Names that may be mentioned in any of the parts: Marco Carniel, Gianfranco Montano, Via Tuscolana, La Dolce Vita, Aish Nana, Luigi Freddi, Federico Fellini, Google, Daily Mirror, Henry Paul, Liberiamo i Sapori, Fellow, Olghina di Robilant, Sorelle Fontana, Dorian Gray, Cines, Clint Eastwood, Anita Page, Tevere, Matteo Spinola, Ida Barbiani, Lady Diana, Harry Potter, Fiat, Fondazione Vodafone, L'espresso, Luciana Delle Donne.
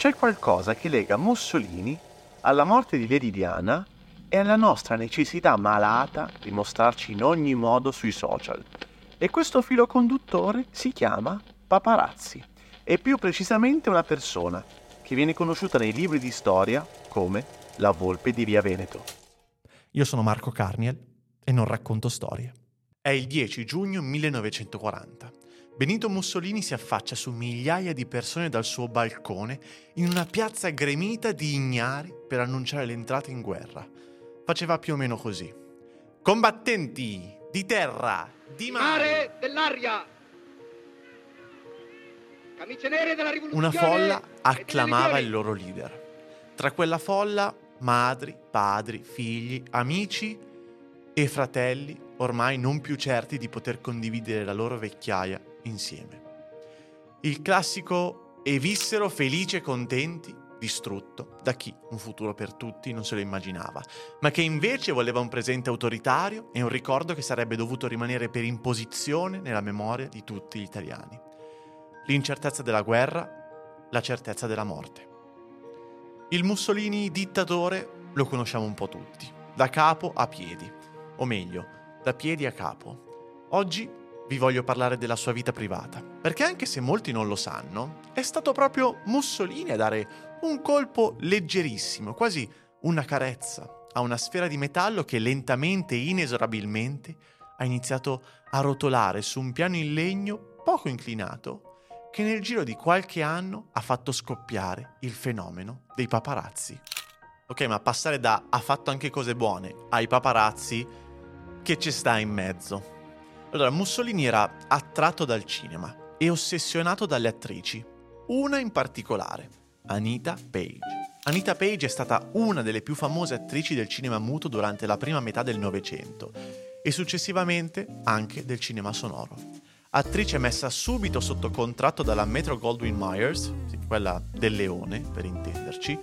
C'è qualcosa che lega Mussolini alla morte di Lady Diana e alla nostra necessità malata di mostrarci in ogni modo sui social. E questo filo conduttore si chiama paparazzi, e più precisamente una persona che viene conosciuta nei libri di storia come la volpe di Via Veneto. Io sono Marco Carniel e non racconto storie. È il 10 giugno 1940. Benito Mussolini si affaccia su migliaia di persone dal suo balcone in una piazza gremita di ignari per annunciare l'entrata in guerra. Faceva più o meno così. Combattenti di terra, di mare, dell'aria, camicie nere della rivoluzione. Una folla acclamava il loro leader. Tra quella folla madri, padri, figli, amici e fratelli ormai non più certi di poter condividere la loro vecchiaia insieme. Il classico "e vissero felici e contenti" distrutto da chi un futuro per tutti non se lo immaginava, ma che invece voleva un presente autoritario e un ricordo che sarebbe dovuto rimanere per imposizione nella memoria di tutti gli italiani. L'incertezza della guerra, la certezza della morte. Il Mussolini dittatore lo conosciamo un po' tutti, da capo a piedi, o meglio, da piedi a capo. Oggi vi voglio parlare della sua vita privata, perché anche se molti non lo sanno, è stato proprio Mussolini a dare un colpo leggerissimo, quasi una carezza, a una sfera di metallo che lentamente e inesorabilmente ha iniziato a rotolare su un piano in legno poco inclinato che nel giro di qualche anno ha fatto scoppiare il fenomeno dei paparazzi. Ok, ma passare da "ha fatto anche cose buone" ai paparazzi, che ci sta in mezzo? Allora, Mussolini era attratto dal cinema e ossessionato dalle attrici, una in particolare, Anita Page. Anita Page è stata una delle più famose attrici del cinema muto durante la prima metà del Novecento e successivamente anche del cinema sonoro. Attrice messa subito sotto contratto dalla Metro-Goldwyn-Mayer, quella del leone per intenderci,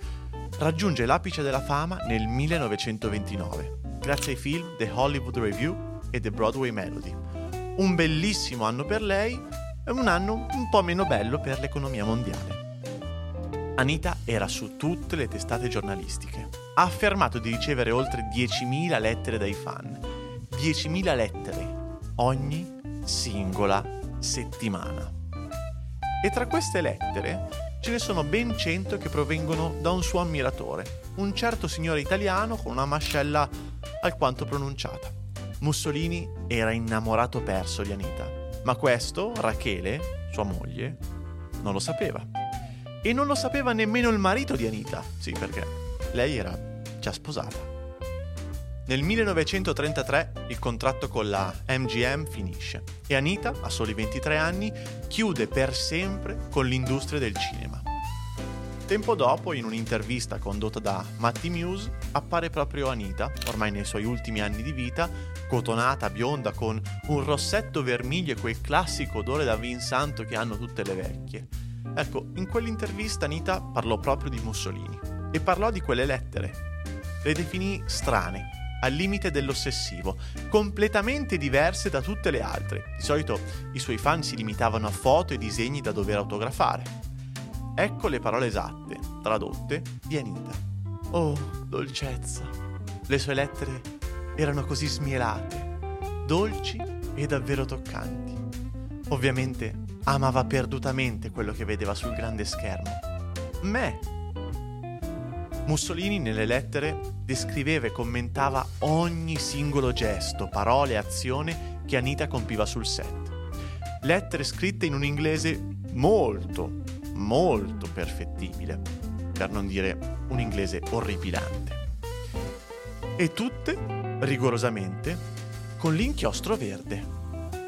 raggiunge l'apice della fama nel 1929 grazie ai film The Hollywood Review e The Broadway Melody. Un bellissimo anno per lei e un anno un po' meno bello per l'economia mondiale. Anita era su tutte le testate giornalistiche. Ha affermato di ricevere oltre 10.000 lettere dai fan. 10.000 lettere ogni singola settimana. E tra queste lettere ce ne sono ben 100 che provengono da un suo ammiratore, un certo signore italiano con una mascella alquanto pronunciata. Mussolini era innamorato perso di Anita, ma questo Rachele, sua moglie, non lo sapeva. E non lo sapeva nemmeno il marito di Anita, sì, perché lei era già sposata. Nel 1933 il contratto con la MGM finisce e Anita, a soli 23 anni, chiude per sempre con l'industria del cinema. Tempo dopo, in un'intervista condotta da Matty Muse, appare proprio Anita, ormai nei suoi ultimi anni di vita, cotonata, bionda, con un rossetto vermiglio e quel classico odore da vin santo che hanno tutte le vecchie. Ecco, in quell'intervista Anita parlò proprio di Mussolini e parlò di quelle lettere. Le definì strane, al limite dell'ossessivo, completamente diverse da tutte le altre. Di solito i suoi fan si limitavano a foto e disegni da dover autografare. Ecco le parole esatte, tradotte, di Anita. Oh, dolcezza. Le sue lettere erano così smielate, dolci e davvero toccanti. Ovviamente amava perdutamente quello che vedeva sul grande schermo. Me! Mussolini nelle lettere descriveva e commentava ogni singolo gesto, parola e azione che Anita compiva sul set. Lettere scritte in un inglese molto, molto perfettibile, per non dire un inglese orripilante. E tutte, rigorosamente, con l'inchiostro verde.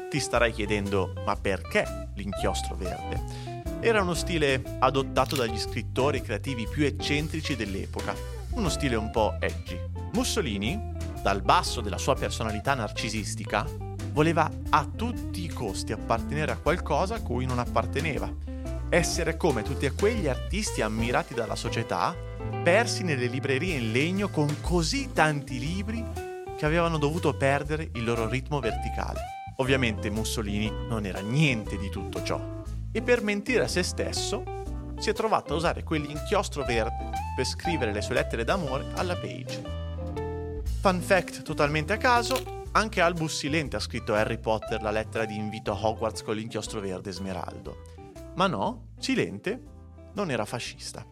Ti starai chiedendo, ma perché l'inchiostro verde? Era uno stile adottato dagli scrittori creativi più eccentrici dell'epoca, uno stile un po' edgy. Mussolini, dal basso della sua personalità narcisistica, voleva a tutti i costi appartenere a qualcosa a cui non apparteneva, essere come tutti quegli artisti ammirati dalla società, persi nelle librerie in legno con così tanti libri che avevano dovuto perdere il loro ritmo verticale. Ovviamente Mussolini non era niente di tutto ciò e per mentire a se stesso si è trovato a usare quell'inchiostro verde per scrivere le sue lettere d'amore alla Page. Fun fact totalmente a caso, anche Albus Silente ha scritto a Harry Potter la lettera di invito a Hogwarts con l'inchiostro verde smeraldo. Ma no, Silente non era fascista.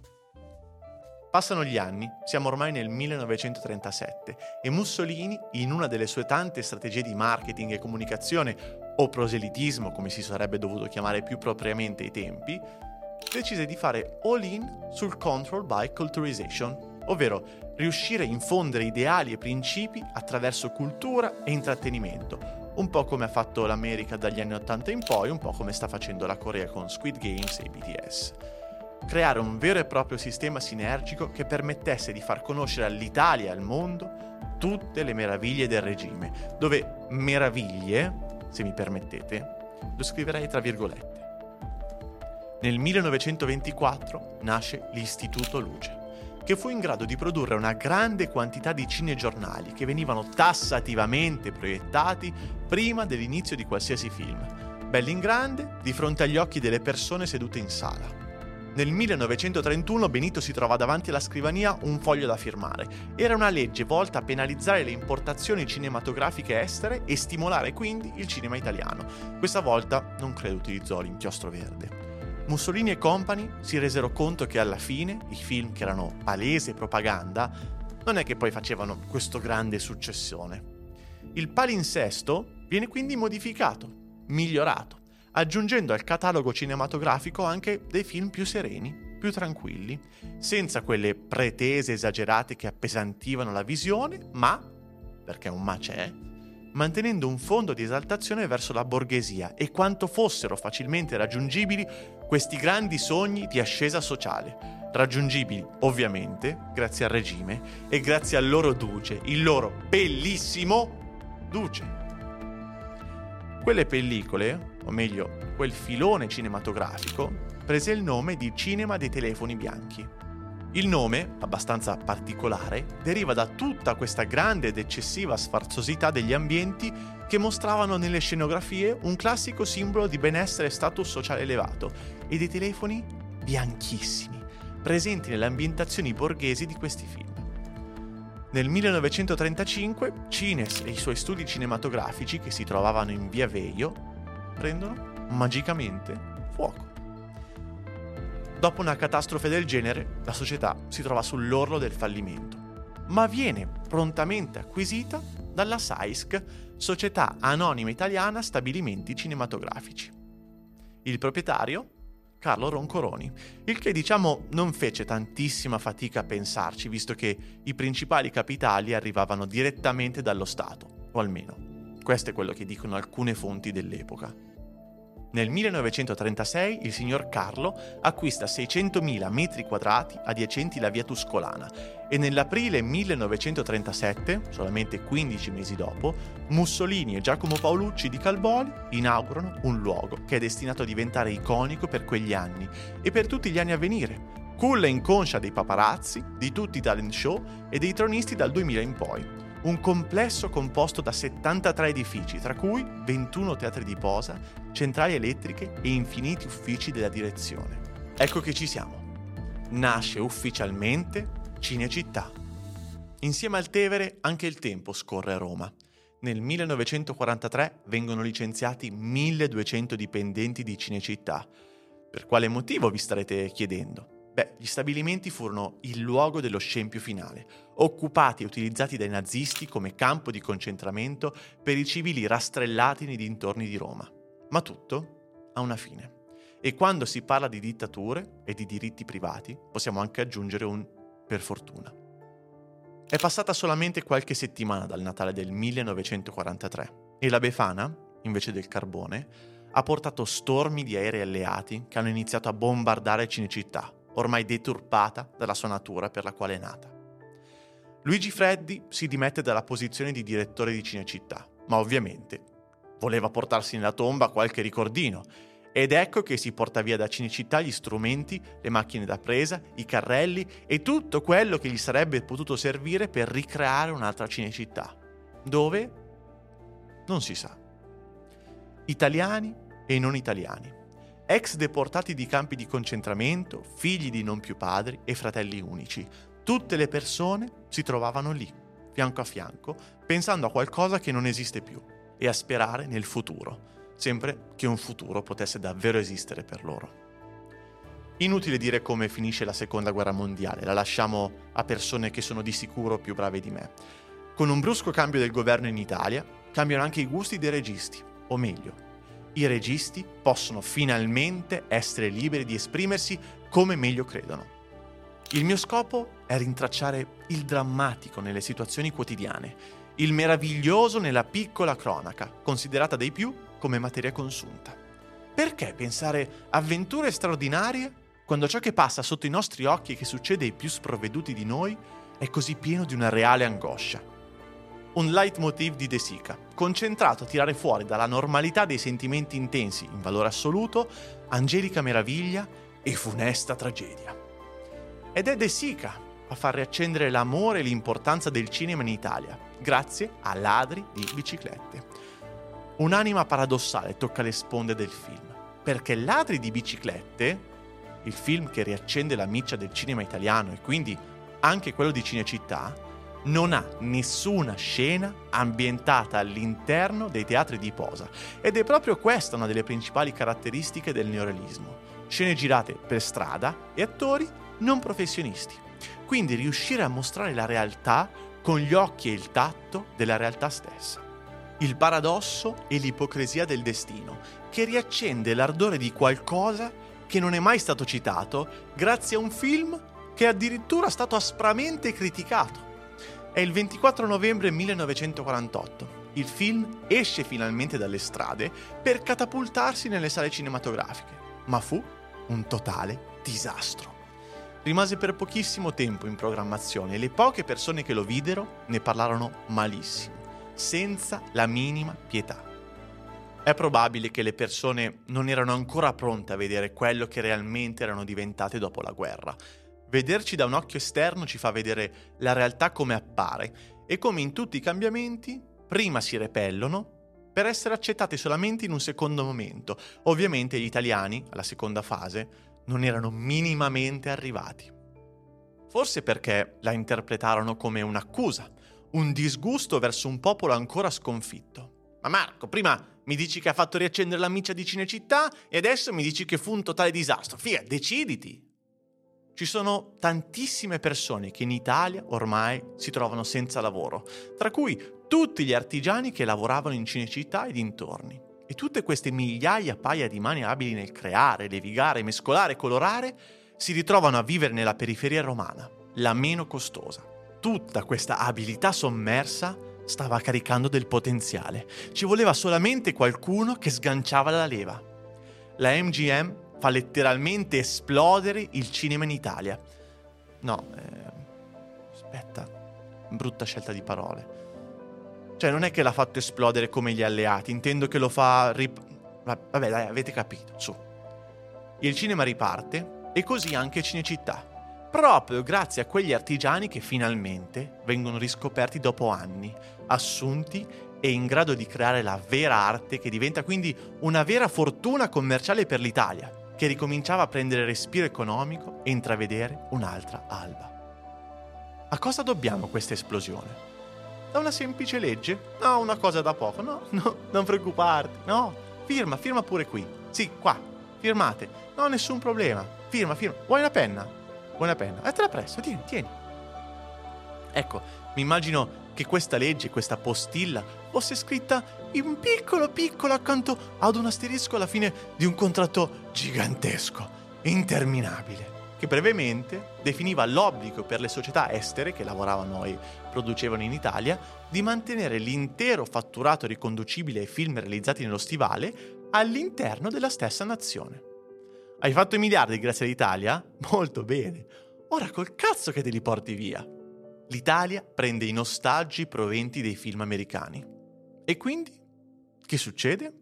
Passano gli anni, siamo ormai nel 1937 e Mussolini, in una delle sue tante strategie di marketing e comunicazione, o proselitismo come si sarebbe dovuto chiamare più propriamente ai tempi, decise di fare all-in sul control by culturization, ovvero riuscire a infondere ideali e principi attraverso cultura e intrattenimento, un po' come ha fatto l'America dagli anni 80 in poi, un po' come sta facendo la Corea con Squid Games e BTS. Creare un vero e proprio sistema sinergico che permettesse di far conoscere all'Italia e al mondo tutte le meraviglie del regime, dove meraviglie, se mi permettete, lo scriverei tra virgolette. Nel 1924 nasce l'Istituto Luce, che fu in grado di produrre una grande quantità di cinegiornali che venivano tassativamente proiettati prima dell'inizio di qualsiasi film, belli in grande, di fronte agli occhi delle persone sedute in sala. Nel 1931 Benito si trova davanti alla scrivania un foglio da firmare. Era una legge volta a penalizzare le importazioni cinematografiche estere e stimolare quindi il cinema italiano. Questa volta non credo utilizzò l'inchiostro verde. Mussolini e compagni si resero conto che alla fine i film che erano palese propaganda non è che poi facevano questo grande successione. Il palinsesto viene quindi modificato, migliorato, aggiungendo al catalogo cinematografico anche dei film più sereni, più tranquilli, senza quelle pretese esagerate che appesantivano la visione, ma, perché un ma c'è, mantenendo un fondo di esaltazione verso la borghesia e quanto fossero facilmente raggiungibili questi grandi sogni di ascesa sociale, raggiungibili ovviamente grazie al regime e grazie al loro duce, il loro bellissimo duce. Quelle pellicole, o meglio quel filone cinematografico, prese il nome di Cinema dei Telefoni Bianchi. Il nome, abbastanza particolare, deriva da tutta questa grande ed eccessiva sfarzosità degli ambienti che mostravano nelle scenografie un classico simbolo di benessere e status sociale elevato, e dei telefoni bianchissimi, presenti nelle ambientazioni borghesi di questi film. Nel 1935 Cines e i suoi studi cinematografici, che si trovavano in Via Veio, prendono magicamente fuoco. Dopo una catastrofe del genere, la società si trova sull'orlo del fallimento, ma viene prontamente acquisita dalla SAISC, Società Anonima Italiana Stabilimenti Cinematografici. Il proprietario? Carlo Roncoroni, il che diciamo non fece tantissima fatica a pensarci, visto che i principali capitali arrivavano direttamente dallo Stato, o almeno questo è quello che dicono alcune fonti dell'epoca. Nel 1936 il signor Carlo acquista 600.000 metri quadrati adiacenti la via Tuscolana e nell'aprile 1937, solamente 15 mesi dopo, Mussolini e Giacomo Paolucci di Calboli inaugurano un luogo che è destinato a diventare iconico per quegli anni e per tutti gli anni a venire, culla inconscia dei paparazzi, di tutti i talent show e dei tronisti dal 2000 in poi. Un complesso composto da 73 edifici, tra cui 21 teatri di posa, centrali elettriche e infiniti uffici della direzione. Ecco che ci siamo. Nasce ufficialmente Cinecittà. Insieme al Tevere anche il tempo scorre a Roma. Nel 1943 vengono licenziati 1200 dipendenti di Cinecittà. Per quale motivo vi starete chiedendo? Beh, gli stabilimenti furono il luogo dello scempio finale, occupati e utilizzati dai nazisti come campo di concentramento per i civili rastrellati nei dintorni di Roma. Ma tutto ha una fine. E quando si parla di dittature e di diritti privati, possiamo anche aggiungere un per fortuna. È passata solamente qualche settimana dal Natale del 1943 e la Befana, invece del carbone, ha portato stormi di aerei alleati che hanno iniziato a bombardare Cinecittà, ormai deturpata dalla sua natura per la quale è nata. Luigi Freddi si dimette dalla posizione di direttore di Cinecittà, ma ovviamente voleva portarsi nella tomba qualche ricordino, ed ecco che si porta via da Cinecittà gli strumenti, le macchine da presa, i carrelli e tutto quello che gli sarebbe potuto servire per ricreare un'altra Cinecittà, dove non si sa. Italiani e non italiani. ex deportati di campi di concentramento, figli di non più padri e fratelli unici. Tutte le persone si trovavano lì, fianco a fianco, pensando a qualcosa che non esiste più e a sperare nel futuro, sempre che un futuro potesse davvero esistere per loro. Inutile dire come finisce la Seconda Guerra Mondiale, la lasciamo a persone che sono di sicuro più brave di me. Con un brusco cambio del governo in Italia, cambiano anche i gusti dei registi, o meglio, i registi possono finalmente essere liberi di esprimersi come meglio credono. Il mio scopo è rintracciare il drammatico nelle situazioni quotidiane, il meraviglioso nella piccola cronaca, considerata dai più come materia consunta. Perché pensare avventure straordinarie quando ciò che passa sotto i nostri occhi e che succede ai più sprovveduti di noi è così pieno di una reale angoscia? Un leitmotiv di De Sica, concentrato a tirare fuori dalla normalità dei sentimenti intensi in valore assoluto, angelica meraviglia e funesta tragedia. Ed è De Sica a far riaccendere l'amore e l'importanza del cinema in Italia, grazie a Ladri di biciclette. Un'anima paradossale tocca le sponde del film, perché Ladri di biciclette, il film che riaccende la miccia del cinema italiano e quindi anche quello di Cinecittà, non ha nessuna scena ambientata all'interno dei teatri di posa, ed è proprio questa una delle principali caratteristiche del neorealismo: scene girate per strada e attori non professionisti, quindi riuscire a mostrare la realtà con gli occhi e il tatto della realtà stessa. Il paradosso e l'ipocrisia del destino, che riaccende l'ardore di qualcosa che non è mai stato citato grazie a un film che è addirittura stato aspramente criticato. È il 24 novembre 1948. Il film esce finalmente dalle strade per catapultarsi nelle sale cinematografiche, ma fu un totale disastro. Rimase per pochissimo tempo in programmazione e le poche persone che lo videro ne parlarono malissimo, senza la minima pietà. È probabile che le persone non erano ancora pronte a vedere quello che realmente erano diventate dopo la guerra. Vederci da un occhio esterno ci fa vedere la realtà come appare e come in tutti i cambiamenti prima si repellono per essere accettati solamente in un secondo momento. Ovviamente gli italiani, alla seconda fase, non erano minimamente arrivati. Forse perché la interpretarono come un'accusa, un disgusto verso un popolo ancora sconfitto. Ma Marco, prima mi dici che ha fatto riaccendere la miccia di Cinecittà e adesso mi dici che fu un totale disastro. Fia, deciditi! Ci sono tantissime persone che in Italia ormai si trovano senza lavoro, tra cui tutti gli artigiani che lavoravano in Cinecittà e dintorni. E tutte queste migliaia di mani abili nel creare, levigare, mescolare, colorare, si ritrovano a vivere nella periferia romana, la meno costosa. Tutta questa abilità sommersa stava caricando del potenziale. Ci voleva solamente qualcuno che sganciava la leva. La MGM fa letteralmente esplodere il cinema in Italia. No, aspetta, brutta scelta di parole. Cioè, non è che l'ha fatto esplodere come gli alleati, intendo che lo fa... Vabbè, dai, avete capito, su. Il cinema riparte, e così anche Cinecittà. Proprio grazie a quegli artigiani che finalmente vengono riscoperti dopo anni, assunti e in grado di creare la vera arte, che diventa quindi una vera fortuna commerciale per l'Italia, che ricominciava a prendere respiro economico e intravedere un'altra alba. A cosa dobbiamo questa esplosione? Da una semplice legge? No, una cosa da poco. No, non preoccuparti. No, firma pure qui. Sì, qua. Firmate. No, nessun problema. Firma. Vuoi una penna? Te la presto, tieni. Ecco, mi immagino che questa legge, questa postilla, fosse scritta in piccolo accanto ad un asterisco alla fine di un contratto gigantesco, interminabile, che brevemente definiva l'obbligo per le società estere che lavoravano e producevano in Italia di mantenere l'intero fatturato riconducibile ai film realizzati nello stivale all'interno della stessa nazione. Hai fatto i miliardi grazie all'Italia? Molto bene. Ora col cazzo che te li porti via! L'Italia prende in ostaggi i proventi dei film americani. E quindi? Che succede?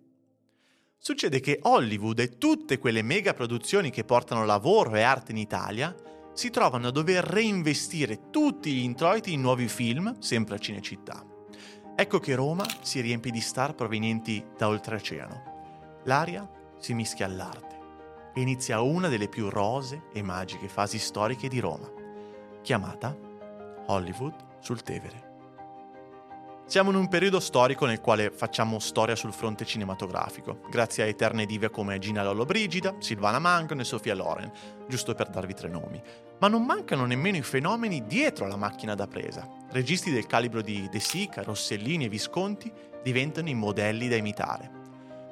Succede che Hollywood e tutte quelle mega produzioni che portano lavoro e arte in Italia si trovano a dover reinvestire tutti gli introiti in nuovi film, sempre a Cinecittà. Ecco che Roma si riempie di star provenienti da oltreoceano. L'aria si mischia all'arte, e inizia una delle più rosee e magiche fasi storiche di Roma, chiamata Hollywood sul Tevere. Siamo in un periodo storico nel quale facciamo storia sul fronte cinematografico, grazie a eterne dive come Gina Lollobrigida, Silvana Mangano e Sophia Loren, giusto per darvi tre nomi. Ma non mancano nemmeno i fenomeni dietro alla macchina da presa. Registi del calibro di De Sica, Rossellini e Visconti diventano i modelli da imitare.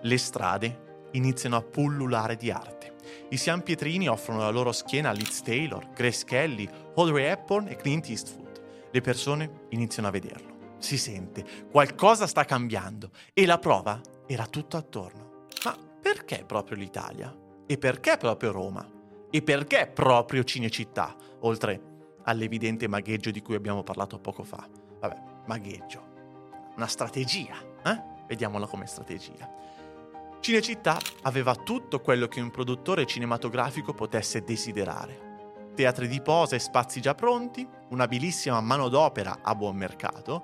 Le strade iniziano a pullulare di arte. I Sanpietrini offrono la loro schiena a Liz Taylor, Grace Kelly, Audrey Hepburn e Clint Eastwood. Le persone iniziano a vederlo. Si sente, qualcosa sta cambiando e la prova era tutto attorno. Ma perché proprio l'Italia? E perché proprio Roma? E perché proprio Cinecittà? Oltre all'evidente magheggio di cui abbiamo parlato poco fa. Vabbè, magheggio. Una strategia, eh? Vediamola come strategia. Cinecittà aveva tutto quello che un produttore cinematografico potesse desiderare. Teatri di posa e spazi già pronti, un'abilissima manodopera a buon mercato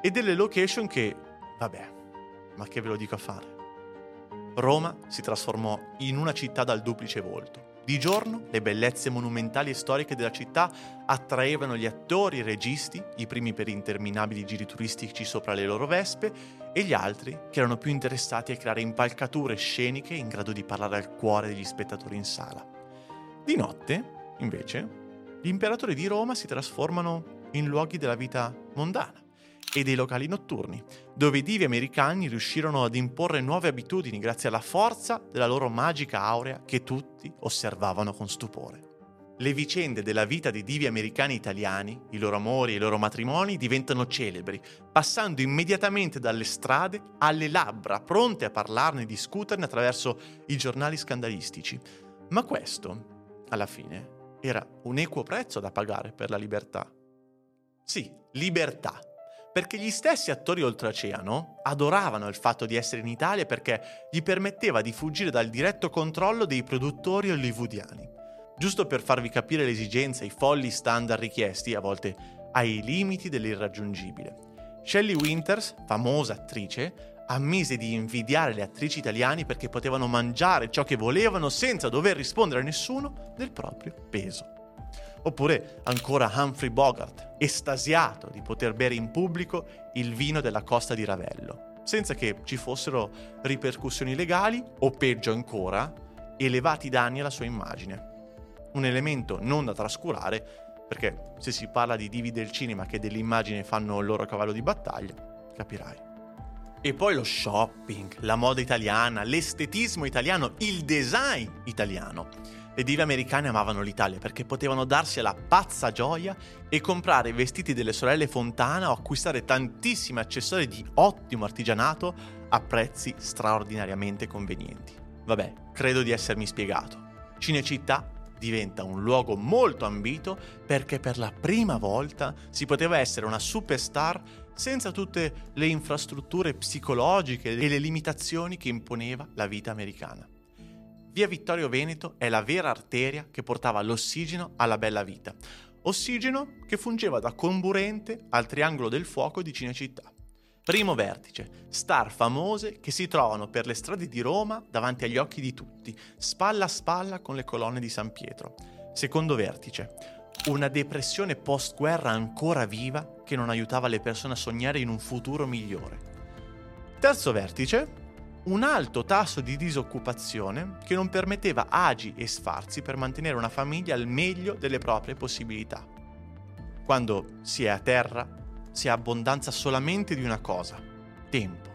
e delle location che, vabbè, ma che ve lo dico a fare? Roma si trasformò in una città dal duplice volto. Di giorno le bellezze monumentali e storiche della città attraevano gli attori, i registi, i primi per interminabili giri turistici sopra le loro vespe, e gli altri che erano più interessati a creare impalcature sceniche in grado di parlare al cuore degli spettatori in sala. Di notte, invece, gli imperatori di Roma si trasformano in luoghi della vita mondana e dei locali notturni, dove i divi americani riuscirono ad imporre nuove abitudini grazie alla forza della loro magica aurea che tutti osservavano con stupore. Le vicende della vita dei divi americani italiani, i loro amori e i loro matrimoni, diventano celebri, passando immediatamente dalle strade alle labbra, pronte a parlarne e discuterne attraverso i giornali scandalistici. Ma questo, alla fine, era un equo prezzo da pagare per la libertà. Sì, libertà. Perché gli stessi attori oltreoceano adoravano il fatto di essere in Italia perché gli permetteva di fuggire dal diretto controllo dei produttori hollywoodiani. Giusto per farvi capire le esigenze e i folli standard richiesti, a volte ai limiti dell'irraggiungibile. Shelley Winters, famosa attrice, ammise di invidiare le attrici italiane perché potevano mangiare ciò che volevano senza dover rispondere a nessuno del proprio peso. Oppure ancora Humphrey Bogart, estasiato di poter bere in pubblico il vino della costa di Ravello, senza che ci fossero ripercussioni legali o, peggio ancora, elevati danni alla sua immagine. Un elemento non da trascurare, perché se si parla di divi del cinema che dell'immagine fanno il loro cavallo di battaglia, capirai. E poi lo shopping, la moda italiana, l'estetismo italiano, il design italiano. Le dive americane amavano l'Italia perché potevano darsi alla pazza gioia e comprare i vestiti delle sorelle Fontana o acquistare tantissimi accessori di ottimo artigianato a prezzi straordinariamente convenienti. Vabbè, credo di essermi spiegato. Cinecittà diventa un luogo molto ambito perché per la prima volta si poteva essere una superstar senza tutte le infrastrutture psicologiche e le limitazioni che imponeva la vita americana. Via Vittorio Veneto è la vera arteria che portava l'ossigeno alla bella vita, ossigeno che fungeva da comburente al triangolo del fuoco di Cinecittà. Primo vertice, star famose che si trovano per le strade di Roma davanti agli occhi di tutti, spalla a spalla con le colonne di San Pietro. Secondo vertice, una depressione post-guerra ancora viva che non aiutava le persone a sognare in un futuro migliore. Terzo vertice, un alto tasso di disoccupazione che non permetteva agi e sfarzi per mantenere una famiglia al meglio delle proprie possibilità. Quando si è a terra, si ha abbondanza solamente di una cosa: tempo.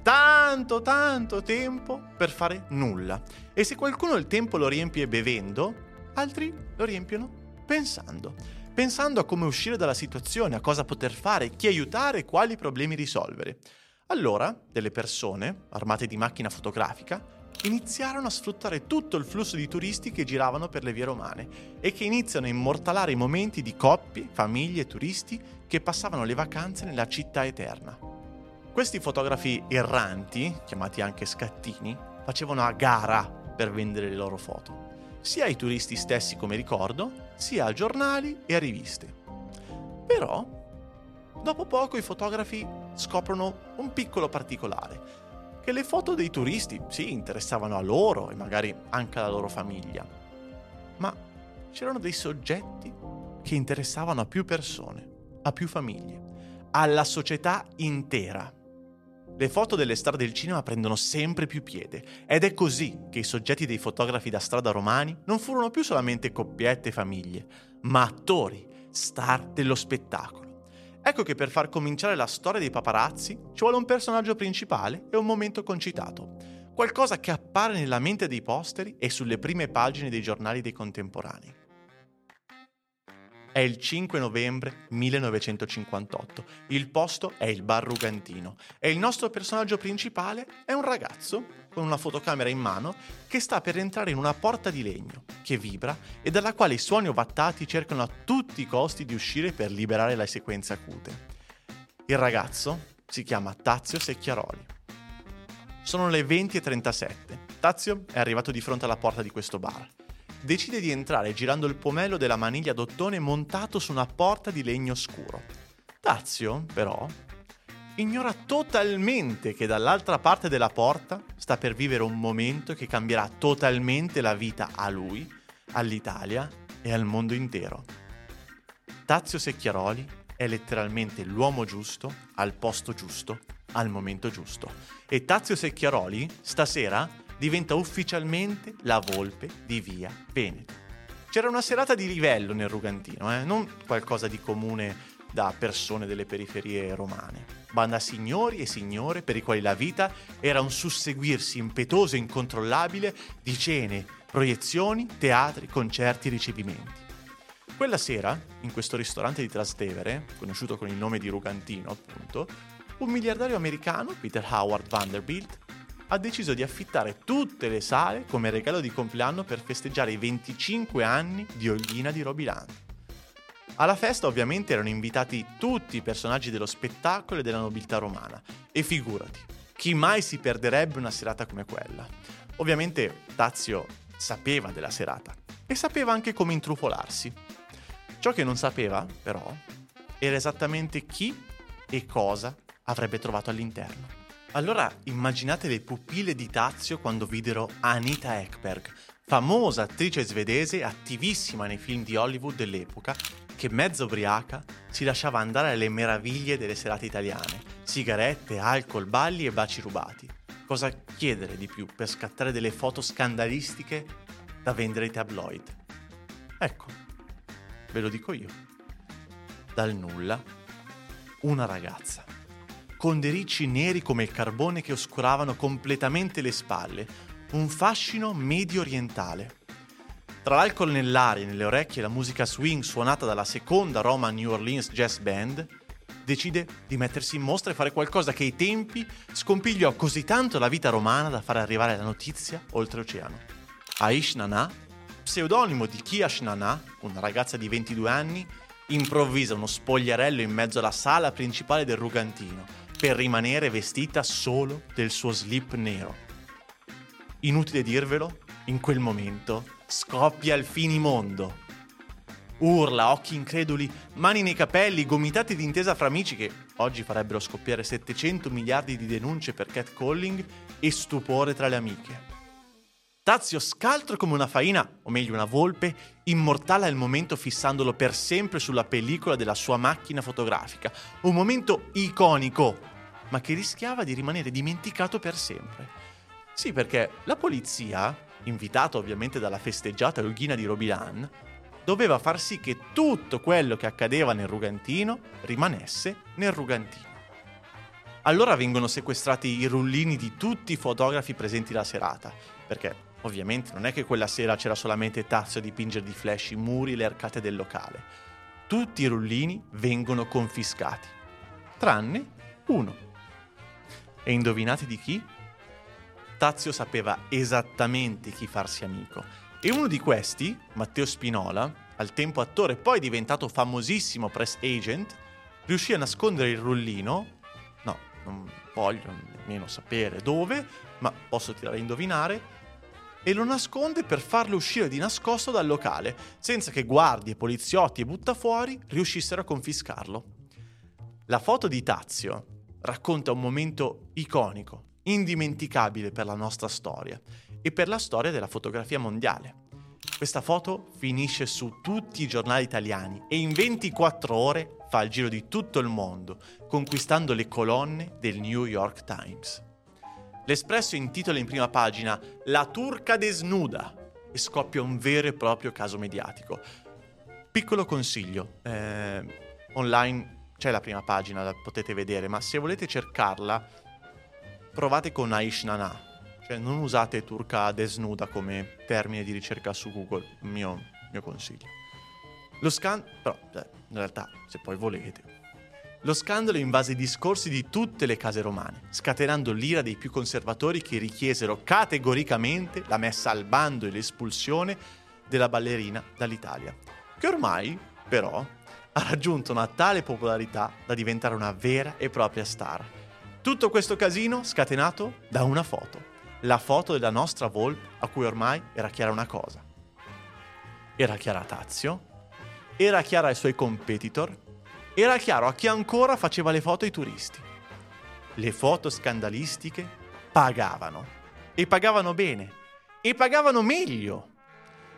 Tanto, tanto tempo per fare nulla. E se qualcuno il tempo lo riempie bevendo, altri lo riempiono pensando. Pensando a come uscire dalla situazione, a cosa poter fare, chi aiutare, quali problemi risolvere. Allora, delle persone, armate di macchina fotografica, iniziarono a sfruttare tutto il flusso di turisti che giravano per le vie romane e che iniziano a immortalare i momenti di coppie, famiglie e turisti che passavano le vacanze nella città eterna. Questi fotografi erranti, chiamati anche scattini, facevano a gara per vendere le loro foto, sia ai turisti stessi come ricordo, sia a giornali e a riviste. Però, dopo poco i fotografi scoprono un piccolo particolare, che le foto dei turisti, sì, interessavano a loro e magari anche alla loro famiglia, ma c'erano dei soggetti che interessavano a più persone, a più famiglie, alla società intera. Le foto delle star del cinema prendono sempre più piede ed è così che i soggetti dei fotografi da strada romani non furono più solamente coppiette e famiglie, ma attori, star dello spettacolo. Ecco che per far cominciare la storia dei paparazzi ci vuole un personaggio principale e un momento concitato, qualcosa che appare nella mente dei posteri e sulle prime pagine dei giornali dei contemporanei. È il 5 novembre 1958, il posto è il Bar Rugantino e il nostro personaggio principale è un ragazzo con una fotocamera in mano che sta per entrare in una porta di legno che vibra e dalla quale i suoni ovattati cercano a tutti i costi di uscire per liberare la sequenza acute. Il ragazzo si chiama Tazio Secchiaroli. Sono le 20:37. Tazio è arrivato di fronte alla porta di questo bar. Decide di entrare girando il pomello della maniglia d'ottone montato su una porta di legno scuro. Tazio, però, ignora totalmente che dall'altra parte della porta sta per vivere un momento che cambierà totalmente la vita a lui, all'Italia e al mondo intero. Tazio Secchiaroli è letteralmente l'uomo giusto, al posto giusto, al momento giusto. E Tazio Secchiaroli stasera diventa ufficialmente la volpe di Via Veneto. C'era una serata di livello nel Rugantino, non qualcosa di comune da persone delle periferie romane, ma da signori e signore per i quali la vita era un susseguirsi impetuoso e incontrollabile di cene, proiezioni, teatri, concerti e ricevimenti. Quella sera, in questo ristorante di Trastevere, conosciuto con il nome di Rugantino appunto, un miliardario americano, Peter Howard Vanderbilt, ha deciso di affittare tutte le sale come regalo di compleanno per festeggiare i 25 anni di Olghina di Robilant. Alla festa ovviamente erano invitati tutti i personaggi dello spettacolo e della nobiltà romana, e figurati, chi mai si perderebbe una serata come quella? Ovviamente Tazio sapeva della serata e sapeva anche come intrufolarsi. Ciò che non sapeva, però, era esattamente chi e cosa avrebbe trovato all'interno. Allora immaginate le pupille di Tazio quando videro Anita Ekberg, famosa attrice svedese attivissima nei film di Hollywood dell'epoca, che mezzo ubriaca si lasciava andare alle meraviglie delle serate italiane, sigarette, alcol, balli e baci rubati. Cosa chiedere di più per scattare delle foto scandalistiche da vendere ai tabloid? Ecco, ve lo dico io. Dal nulla, una ragazza. Con dei ricci neri come il carbone che oscuravano completamente le spalle, un fascino medio orientale. Tra l'alcol nell'aria, nelle orecchie e la musica swing suonata dalla seconda Roma New Orleans Jazz Band, decide di mettersi in mostra e fare qualcosa che ai tempi scompigliò così tanto la vita romana da far arrivare la notizia oltreoceano. Aish Nana, pseudonimo di Kiash Nana, una ragazza di 22 anni, improvvisa uno spogliarello in mezzo alla sala principale del Rugantino, per rimanere vestita solo del suo slip nero. Inutile dirvelo, in quel momento scoppia il finimondo. Urla, occhi increduli, mani nei capelli, gomitate d'intesa fra amici che oggi farebbero scoppiare 700 miliardi di denunce per catcalling e stupore tra le amiche. Tazio, scaltro come una faina, o meglio una volpe, immortala il momento fissandolo per sempre sulla pellicola della sua macchina fotografica. Un momento iconico, ma che rischiava di rimanere dimenticato per sempre. Sì, perché la polizia, invitata ovviamente dalla festeggiata Olghina di Robilant, doveva far sì che tutto quello che accadeva nel Rugantino rimanesse nel Rugantino. Allora vengono sequestrati i rullini di tutti i fotografi presenti la serata, perché ovviamente non è che quella sera c'era solamente Tazio a dipingere di flash i muri e le arcate del locale. Tutti i rullini vengono confiscati, tranne uno. E indovinate di chi? Tazio sapeva esattamente chi farsi amico. E uno di questi, Matteo Spinola, al tempo attore e poi diventato famosissimo press agent, riuscì a nascondere il rullino, no, non voglio nemmeno sapere dove, ma posso tirare a indovinare, e lo nasconde per farlo uscire di nascosto dal locale, senza che guardie, poliziotti e buttafuori riuscissero a confiscarlo. La foto di Tazio racconta un momento iconico, indimenticabile per la nostra storia e per la storia della fotografia mondiale. Questa foto finisce su tutti i giornali italiani e in 24 ore fa il giro di tutto il mondo, conquistando le colonne del New York Times. L'Espresso intitola in prima pagina «La turca desnuda» e scoppia un vero e proprio caso mediatico. Piccolo consiglio, online c'è la prima pagina, la potete vedere, ma se volete cercarla provate con Aish Nana. Cioè non usate turca desnuda come termine di ricerca su Google, mio consiglio. Lo scandalo invase i discorsi di tutte le case romane, scatenando l'ira dei più conservatori che richiesero categoricamente la messa al bando e l'espulsione della ballerina dall'Italia, che ormai, però, ha raggiunto una tale popolarità da diventare una vera e propria star. Tutto questo casino scatenato da una foto. La foto della nostra volpe a cui ormai era chiara una cosa. Era chiara a Tazio, era chiara ai suoi competitor, era chiaro a chi ancora faceva le foto ai turisti. Le foto scandalistiche pagavano, e pagavano bene, e pagavano meglio.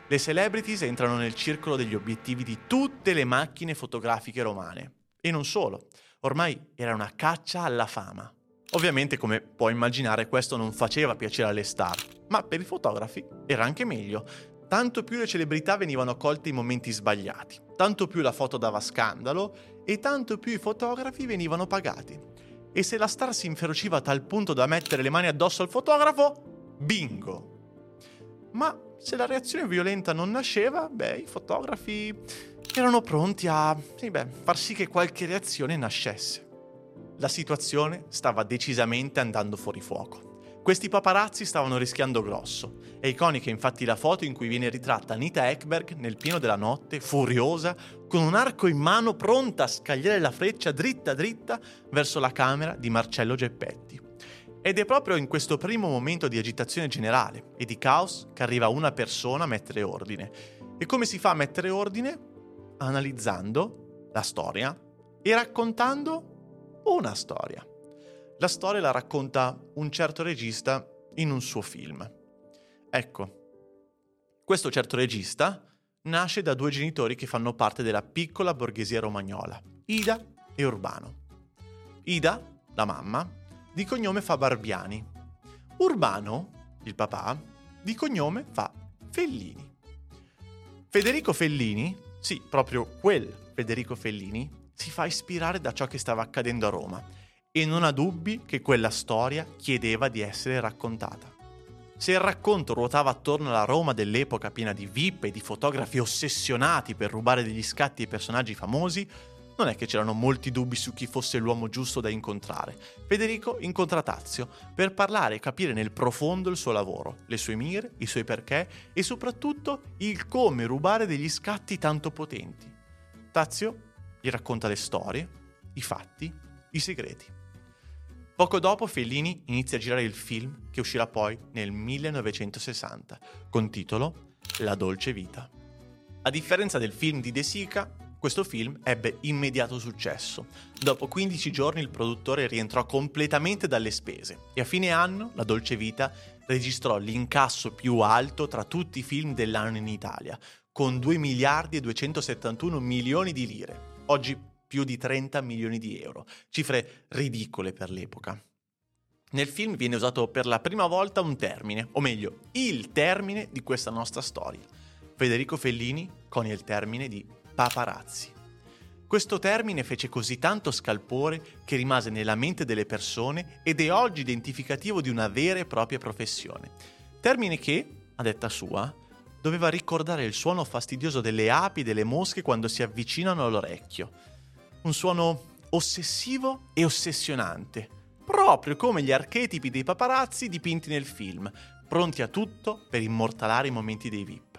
Le celebrities entrano nel circolo degli obiettivi di tutte le macchine fotografiche romane. E non solo, ormai era una caccia alla fama. Ovviamente, come puoi immaginare, questo non faceva piacere alle star, ma per i fotografi era anche meglio. Tanto più le celebrità venivano accolte in momenti sbagliati, tanto più la foto dava scandalo e tanto più i fotografi venivano pagati. E se la star si inferociva a tal punto da mettere le mani addosso al fotografo, bingo! Ma se la reazione violenta non nasceva, i fotografi erano pronti a far sì che qualche reazione nascesse. La situazione stava decisamente andando fuori fuoco. Questi paparazzi stavano rischiando grosso. È iconica infatti la foto in cui viene ritratta Anita Ekberg nel pieno della notte, furiosa, con un arco in mano pronta a scagliare la freccia dritta dritta verso la camera di Marcello Geppetti. Ed è proprio in questo primo momento di agitazione generale e di caos che arriva una persona a mettere ordine. E come si fa a mettere ordine? Analizzando la storia e raccontando una storia. La storia la racconta un certo regista in un suo film. Ecco, questo certo regista nasce da due genitori che fanno parte della piccola borghesia romagnola, Ida e Urbano. Ida, la mamma, di cognome fa Barbiani. Urbano, il papà, di cognome fa Fellini. Federico Fellini, sì, proprio quel Federico Fellini, si fa ispirare da ciò che stava accadendo a Roma e non ha dubbi che quella storia chiedeva di essere raccontata. Se il racconto ruotava attorno alla Roma dell'epoca piena di VIP e di fotografi ossessionati per rubare degli scatti ai personaggi famosi, non è che c'erano molti dubbi su chi fosse l'uomo giusto da incontrare. Federico incontra Tazio per parlare e capire nel profondo il suo lavoro, le sue mire, i suoi perché e soprattutto il come rubare degli scatti tanto potenti. Tazio gli racconta le storie, i fatti, i segreti. Poco dopo Fellini inizia a girare il film che uscirà poi nel 1960, con titolo La Dolce Vita. A differenza del film di De Sica, questo film ebbe immediato successo. Dopo 15 giorni il produttore rientrò completamente dalle spese e a fine anno La Dolce Vita registrò l'incasso più alto tra tutti i film dell'anno in Italia, con 2 miliardi e 271 milioni di lire. Oggi più di 30 milioni di euro, cifre ridicole per l'epoca. Nel film viene usato per la prima volta un termine, o meglio, il termine di questa nostra storia. Federico Fellini con il termine di paparazzi. Questo termine fece così tanto scalpore che rimase nella mente delle persone ed è oggi identificativo di una vera e propria professione. Termine che, a detta sua, doveva ricordare il suono fastidioso delle api e delle mosche quando si avvicinano all'orecchio. Un suono ossessivo e ossessionante, proprio come gli archetipi dei paparazzi dipinti nel film, pronti a tutto per immortalare i momenti dei VIP.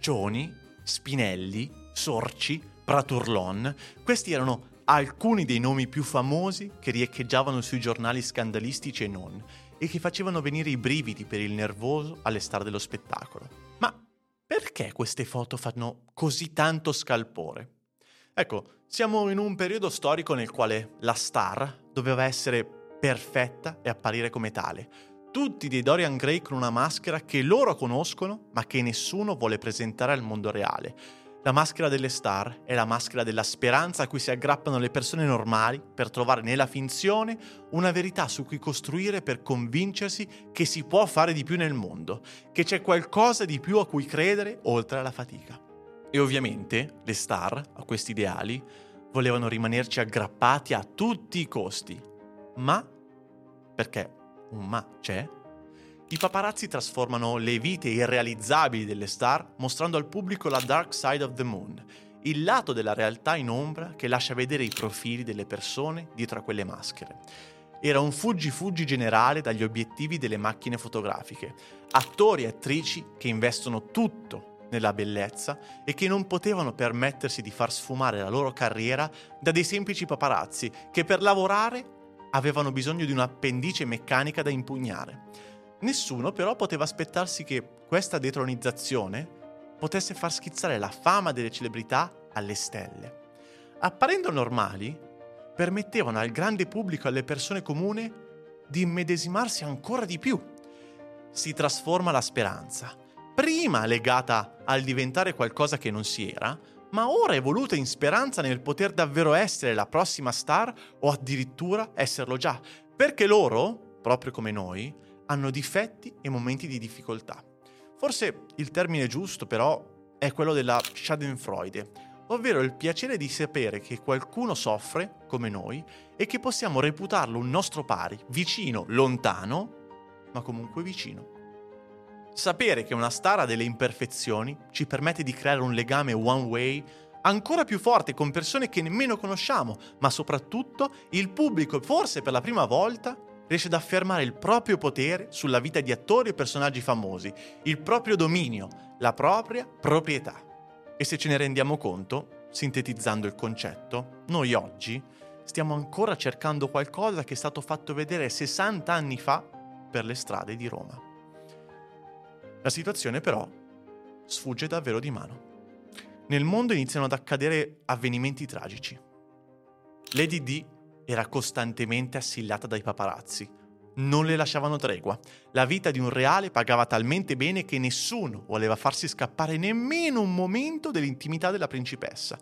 Cioni, Spinelli, Sorci, Praturlon, questi erano alcuni dei nomi più famosi che riecheggiavano sui giornali scandalistici e non, e che facevano venire i brividi per il nervoso alle star dello spettacolo. Perché queste foto fanno così tanto scalpore? Ecco, siamo in un periodo storico nel quale la star doveva essere perfetta e apparire come tale. Tutti dei Dorian Gray con una maschera che loro conoscono ma che nessuno vuole presentare al mondo reale. La maschera delle star è la maschera della speranza a cui si aggrappano le persone normali per trovare nella finzione una verità su cui costruire per convincersi che si può fare di più nel mondo, che c'è qualcosa di più a cui credere oltre alla fatica. E ovviamente le star, a questi ideali, volevano rimanerci aggrappati a tutti i costi. Ma, perché un ma c'è, i paparazzi trasformano le vite irrealizzabili delle star mostrando al pubblico la dark side of the moon, il lato della realtà in ombra che lascia vedere i profili delle persone dietro a quelle maschere. Era un fuggi-fuggi generale dagli obiettivi delle macchine fotografiche, attori e attrici che investono tutto nella bellezza e che non potevano permettersi di far sfumare la loro carriera da dei semplici paparazzi che per lavorare avevano bisogno di un'appendice meccanica da impugnare. Nessuno però poteva aspettarsi che questa detronizzazione potesse far schizzare la fama delle celebrità alle stelle. Apparendo normali, permettevano al grande pubblico e alle persone comuni di immedesimarsi ancora di più. Si trasforma la speranza, prima legata al diventare qualcosa che non si era, ma ora evoluta in speranza nel poter davvero essere la prossima star o addirittura esserlo già, perché loro, proprio come noi, hanno difetti e momenti di difficoltà. Forse il termine giusto, però, è quello della schadenfreude, ovvero il piacere di sapere che qualcuno soffre, come noi, e che possiamo reputarlo un nostro pari, vicino, lontano, ma comunque vicino. Sapere che una star ha delle imperfezioni ci permette di creare un legame one way ancora più forte con persone che nemmeno conosciamo, ma soprattutto il pubblico, forse per la prima volta, riesce ad affermare il proprio potere sulla vita di attori e personaggi famosi, il proprio dominio, la propria proprietà. E se ce ne rendiamo conto, sintetizzando il concetto, noi oggi stiamo ancora cercando qualcosa che è stato fatto vedere 60 anni fa per le strade di Roma. La situazione però sfugge davvero di mano. Nel mondo iniziano ad accadere avvenimenti tragici. Lady Di era costantemente assillata dai paparazzi. Non le lasciavano tregua. La vita di un reale pagava talmente bene che nessuno voleva farsi scappare nemmeno un momento dell'intimità della principessa.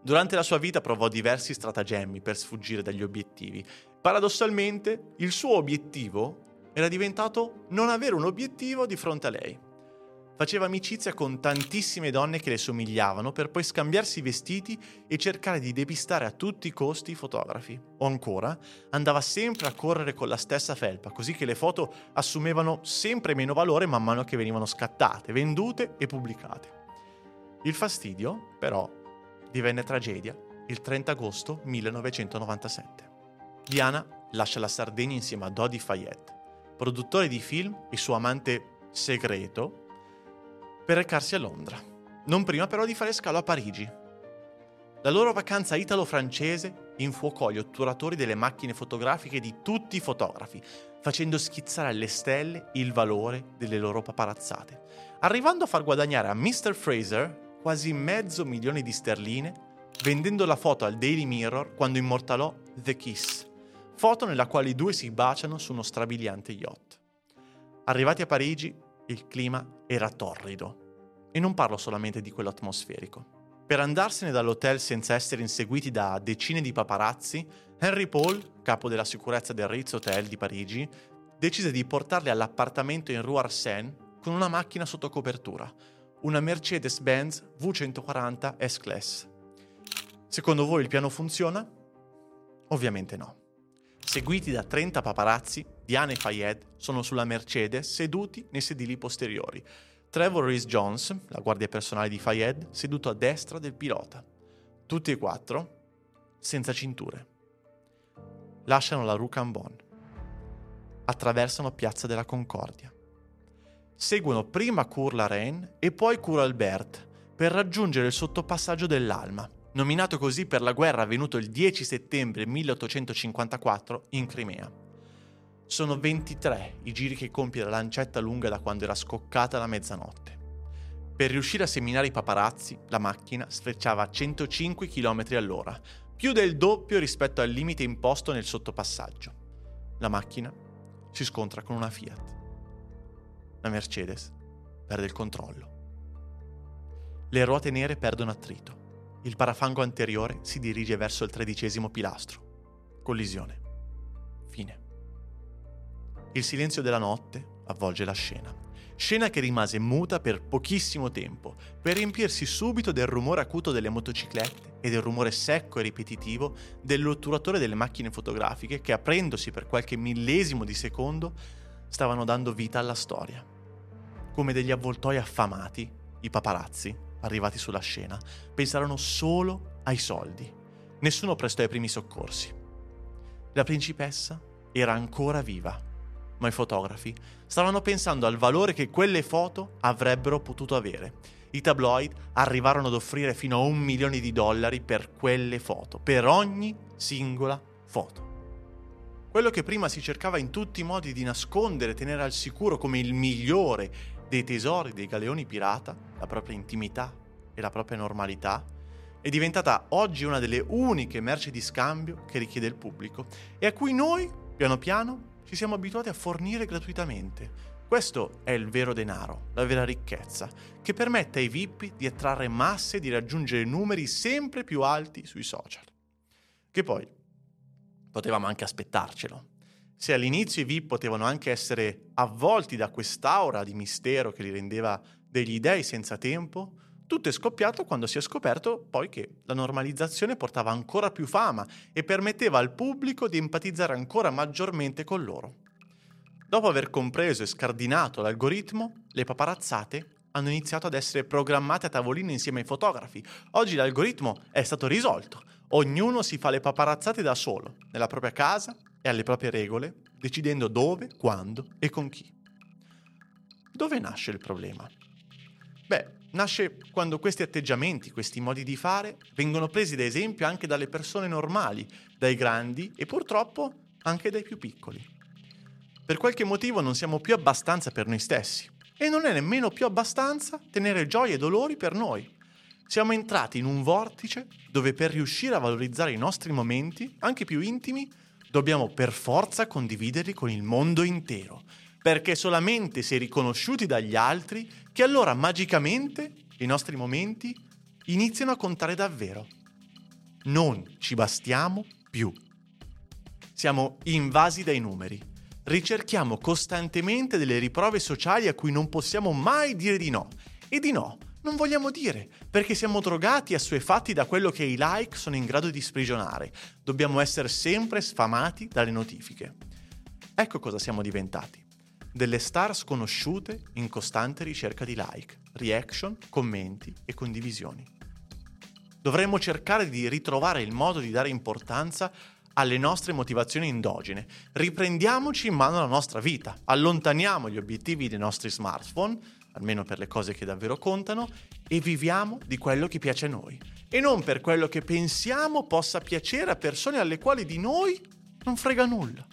Durante la sua vita provò diversi stratagemmi per sfuggire dagli obiettivi. Paradossalmente, il suo obiettivo era diventato non avere un obiettivo di fronte a lei. Faceva amicizia con tantissime donne che le somigliavano per poi scambiarsi i vestiti e cercare di depistare a tutti i costi i fotografi. O ancora, andava sempre a correre con la stessa felpa, così che le foto assumevano sempre meno valore man mano che venivano scattate, vendute e pubblicate. Il fastidio, però, divenne tragedia il 30 agosto 1997. Diana lascia la Sardegna insieme a Dodi Fayed, produttore di film e suo amante segreto, per recarsi a Londra, non prima però di fare scalo a Parigi. La loro vacanza italo-francese infuocò gli otturatori delle macchine fotografiche di tutti i fotografi, facendo schizzare alle stelle il valore delle loro paparazzate, arrivando a far guadagnare a Mr. Fraser quasi $500,000, vendendo la foto al Daily Mirror quando immortalò The Kiss, foto nella quale i due si baciano su uno strabiliante yacht. Arrivati a Parigi, il clima era torrido. E non parlo solamente di quello atmosferico. Per andarsene dall'hotel senza essere inseguiti da decine di paparazzi, Henry Paul, capo della sicurezza del Ritz Hotel di Parigi, decise di portarli all'appartamento in Rue Arsène con una macchina sotto copertura, una Mercedes-Benz V140 S-Class. Secondo voi il piano funziona? Ovviamente no. Seguiti da 30 paparazzi, Diana e Fayed sono sulla Mercedes seduti nei sedili posteriori. Trevor Rhys-Jones, la guardia personale di Fayed, seduto a destra del pilota. Tutti e quattro senza cinture. Lasciano la Rue Cambon. Attraversano Piazza della Concordia. Seguono prima Cours la Reine e poi Cours Albert per raggiungere il sottopassaggio dell'Alma, nominato così per la guerra avvenuta il 10 settembre 1854 in Crimea. Sono 23 i giri che compie la lancetta lunga da quando era scoccata la mezzanotte. Per riuscire a seminare i paparazzi, la macchina sfrecciava a 105 km/h, più del doppio rispetto al limite imposto nel sottopassaggio. La macchina si scontra con una Fiat. La Mercedes perde il controllo. Le ruote nere perdono attrito. Il parafango anteriore si dirige verso il 13° pilastro. Collisione. Fine. Il silenzio della notte avvolge la scena. Scena che rimase muta per pochissimo tempo, per riempirsi subito del rumore acuto delle motociclette e del rumore secco e ripetitivo del otturatore delle macchine fotografiche che, aprendosi per qualche millesimo di secondo, stavano dando vita alla storia. Come degli avvoltoi affamati, i paparazzi, arrivati sulla scena, pensarono solo ai soldi. Nessuno prestò i primi soccorsi. La principessa era ancora viva, ma i fotografi stavano pensando al valore che quelle foto avrebbero potuto avere. I tabloid arrivarono ad offrire fino a $1 milione per quelle foto, per ogni singola foto. Quello che prima si cercava in tutti i modi di nascondere, tenere al sicuro come il migliore dei tesori dei galeoni pirata, la propria intimità e la propria normalità, è diventata oggi una delle uniche merci di scambio che richiede il pubblico e a cui noi, piano piano, ci siamo abituati a fornire gratuitamente. Questo è il vero denaro, la vera ricchezza, che permette ai VIP di attrarre masse e di raggiungere numeri sempre più alti sui social. Che poi potevamo anche aspettarcelo. Se all'inizio i VIP potevano anche essere avvolti da quest'aura di mistero che li rendeva degli dei senza tempo, tutto è scoppiato quando si è scoperto poi che la normalizzazione portava ancora più fama e permetteva al pubblico di empatizzare ancora maggiormente con loro. Dopo aver compreso e scardinato l'algoritmo, le paparazzate hanno iniziato ad essere programmate a tavolino insieme ai fotografi. Oggi l'algoritmo è stato risolto. Ognuno si fa le paparazzate da solo, nella propria casa, e alle proprie regole, decidendo dove, quando e con chi. Dove nasce il problema? Beh, nasce quando questi atteggiamenti, questi modi di fare, vengono presi da esempio anche dalle persone normali, dai grandi e purtroppo anche dai più piccoli. Per qualche motivo non siamo più abbastanza per noi stessi e non è nemmeno più abbastanza tenere gioie e dolori per noi. Siamo entrati in un vortice dove per riuscire a valorizzare i nostri momenti, anche più intimi, dobbiamo per forza condividerli con il mondo intero, perché solamente se riconosciuti dagli altri che allora magicamente i nostri momenti iniziano a contare davvero. Non ci bastiamo più. Siamo invasi dai numeri. Ricerchiamo costantemente delle riprove sociali a cui non possiamo mai dire di no. E di no non vogliamo dire, perché siamo drogati e assuefatti da quello che i like sono in grado di sprigionare. Dobbiamo essere sempre sfamati dalle notifiche. Ecco cosa siamo diventati. Delle star sconosciute in costante ricerca di like, reaction, commenti e condivisioni. Dovremmo cercare di ritrovare il modo di dare importanza alle nostre motivazioni endogene. Riprendiamoci in mano la nostra vita, allontaniamo gli obiettivi dei nostri smartphone, almeno per le cose che davvero contano, e viviamo di quello che piace a noi. E non per quello che pensiamo possa piacere a persone alle quali di noi non frega nulla.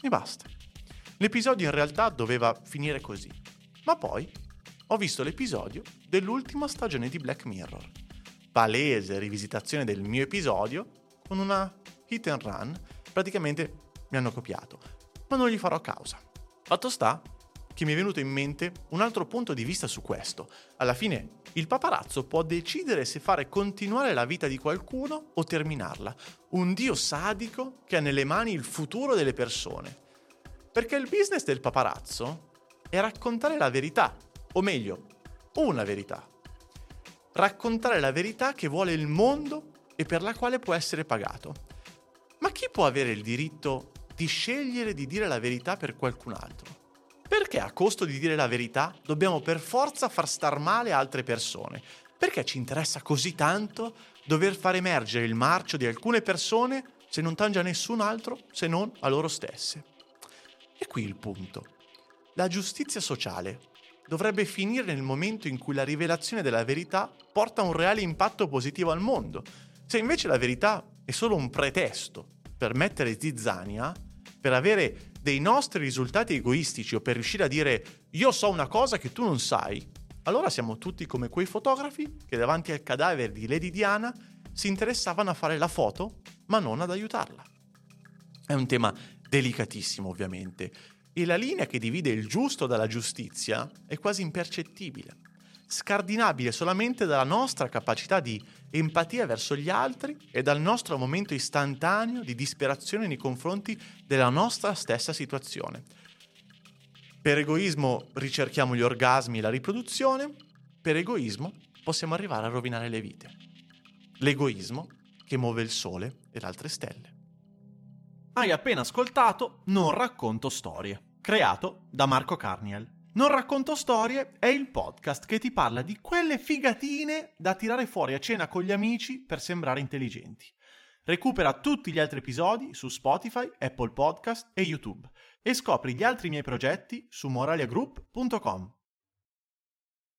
E basta. L'episodio in realtà doveva finire così. Ma poi ho visto l'episodio dell'ultima stagione di Black Mirror. Palese rivisitazione del mio episodio con una hit and run. Praticamente mi hanno copiato. Ma non gli farò causa. Fatto sta che mi è venuto in mente un altro punto di vista su questo. Alla fine, il paparazzo può decidere se fare continuare la vita di qualcuno o terminarla. Un dio sadico che ha nelle mani il futuro delle persone. Perché il business del paparazzo è raccontare la verità, o meglio, una verità. Raccontare la verità che vuole il mondo e per la quale può essere pagato. Ma chi può avere il diritto di scegliere di dire la verità per qualcun altro? Perché a costo di dire la verità dobbiamo per forza far star male altre persone? Perché ci interessa così tanto dover far emergere il marcio di alcune persone se non tange a nessun altro se non a loro stesse? E qui il punto. La giustizia sociale dovrebbe finire nel momento in cui la rivelazione della verità porta un reale impatto positivo al mondo. Se invece la verità è solo un pretesto per mettere zizzania, per avere dei nostri risultati egoistici o per riuscire a dire io so una cosa che tu non sai, allora siamo tutti come quei fotografi che davanti al cadavere di Lady Diana si interessavano a fare la foto ma non ad aiutarla. È un tema delicatissimo ovviamente, e la linea che divide il giusto dalla giustizia è quasi impercettibile, scardinabile solamente dalla nostra capacità di empatia verso gli altri e dal nostro momento istantaneo di disperazione nei confronti della nostra stessa situazione. Per egoismo ricerchiamo gli orgasmi e la riproduzione, per egoismo possiamo arrivare a rovinare le vite. L'egoismo che muove il sole e le altre stelle. Hai appena ascoltato Non racconto storie, creato da Marco Carniel. Non racconto storie è il podcast che ti parla di quelle figatine da tirare fuori a cena con gli amici per sembrare intelligenti. Recupera tutti gli altri episodi su Spotify, Apple Podcast e YouTube e scopri gli altri miei progetti su moraliagroup.com.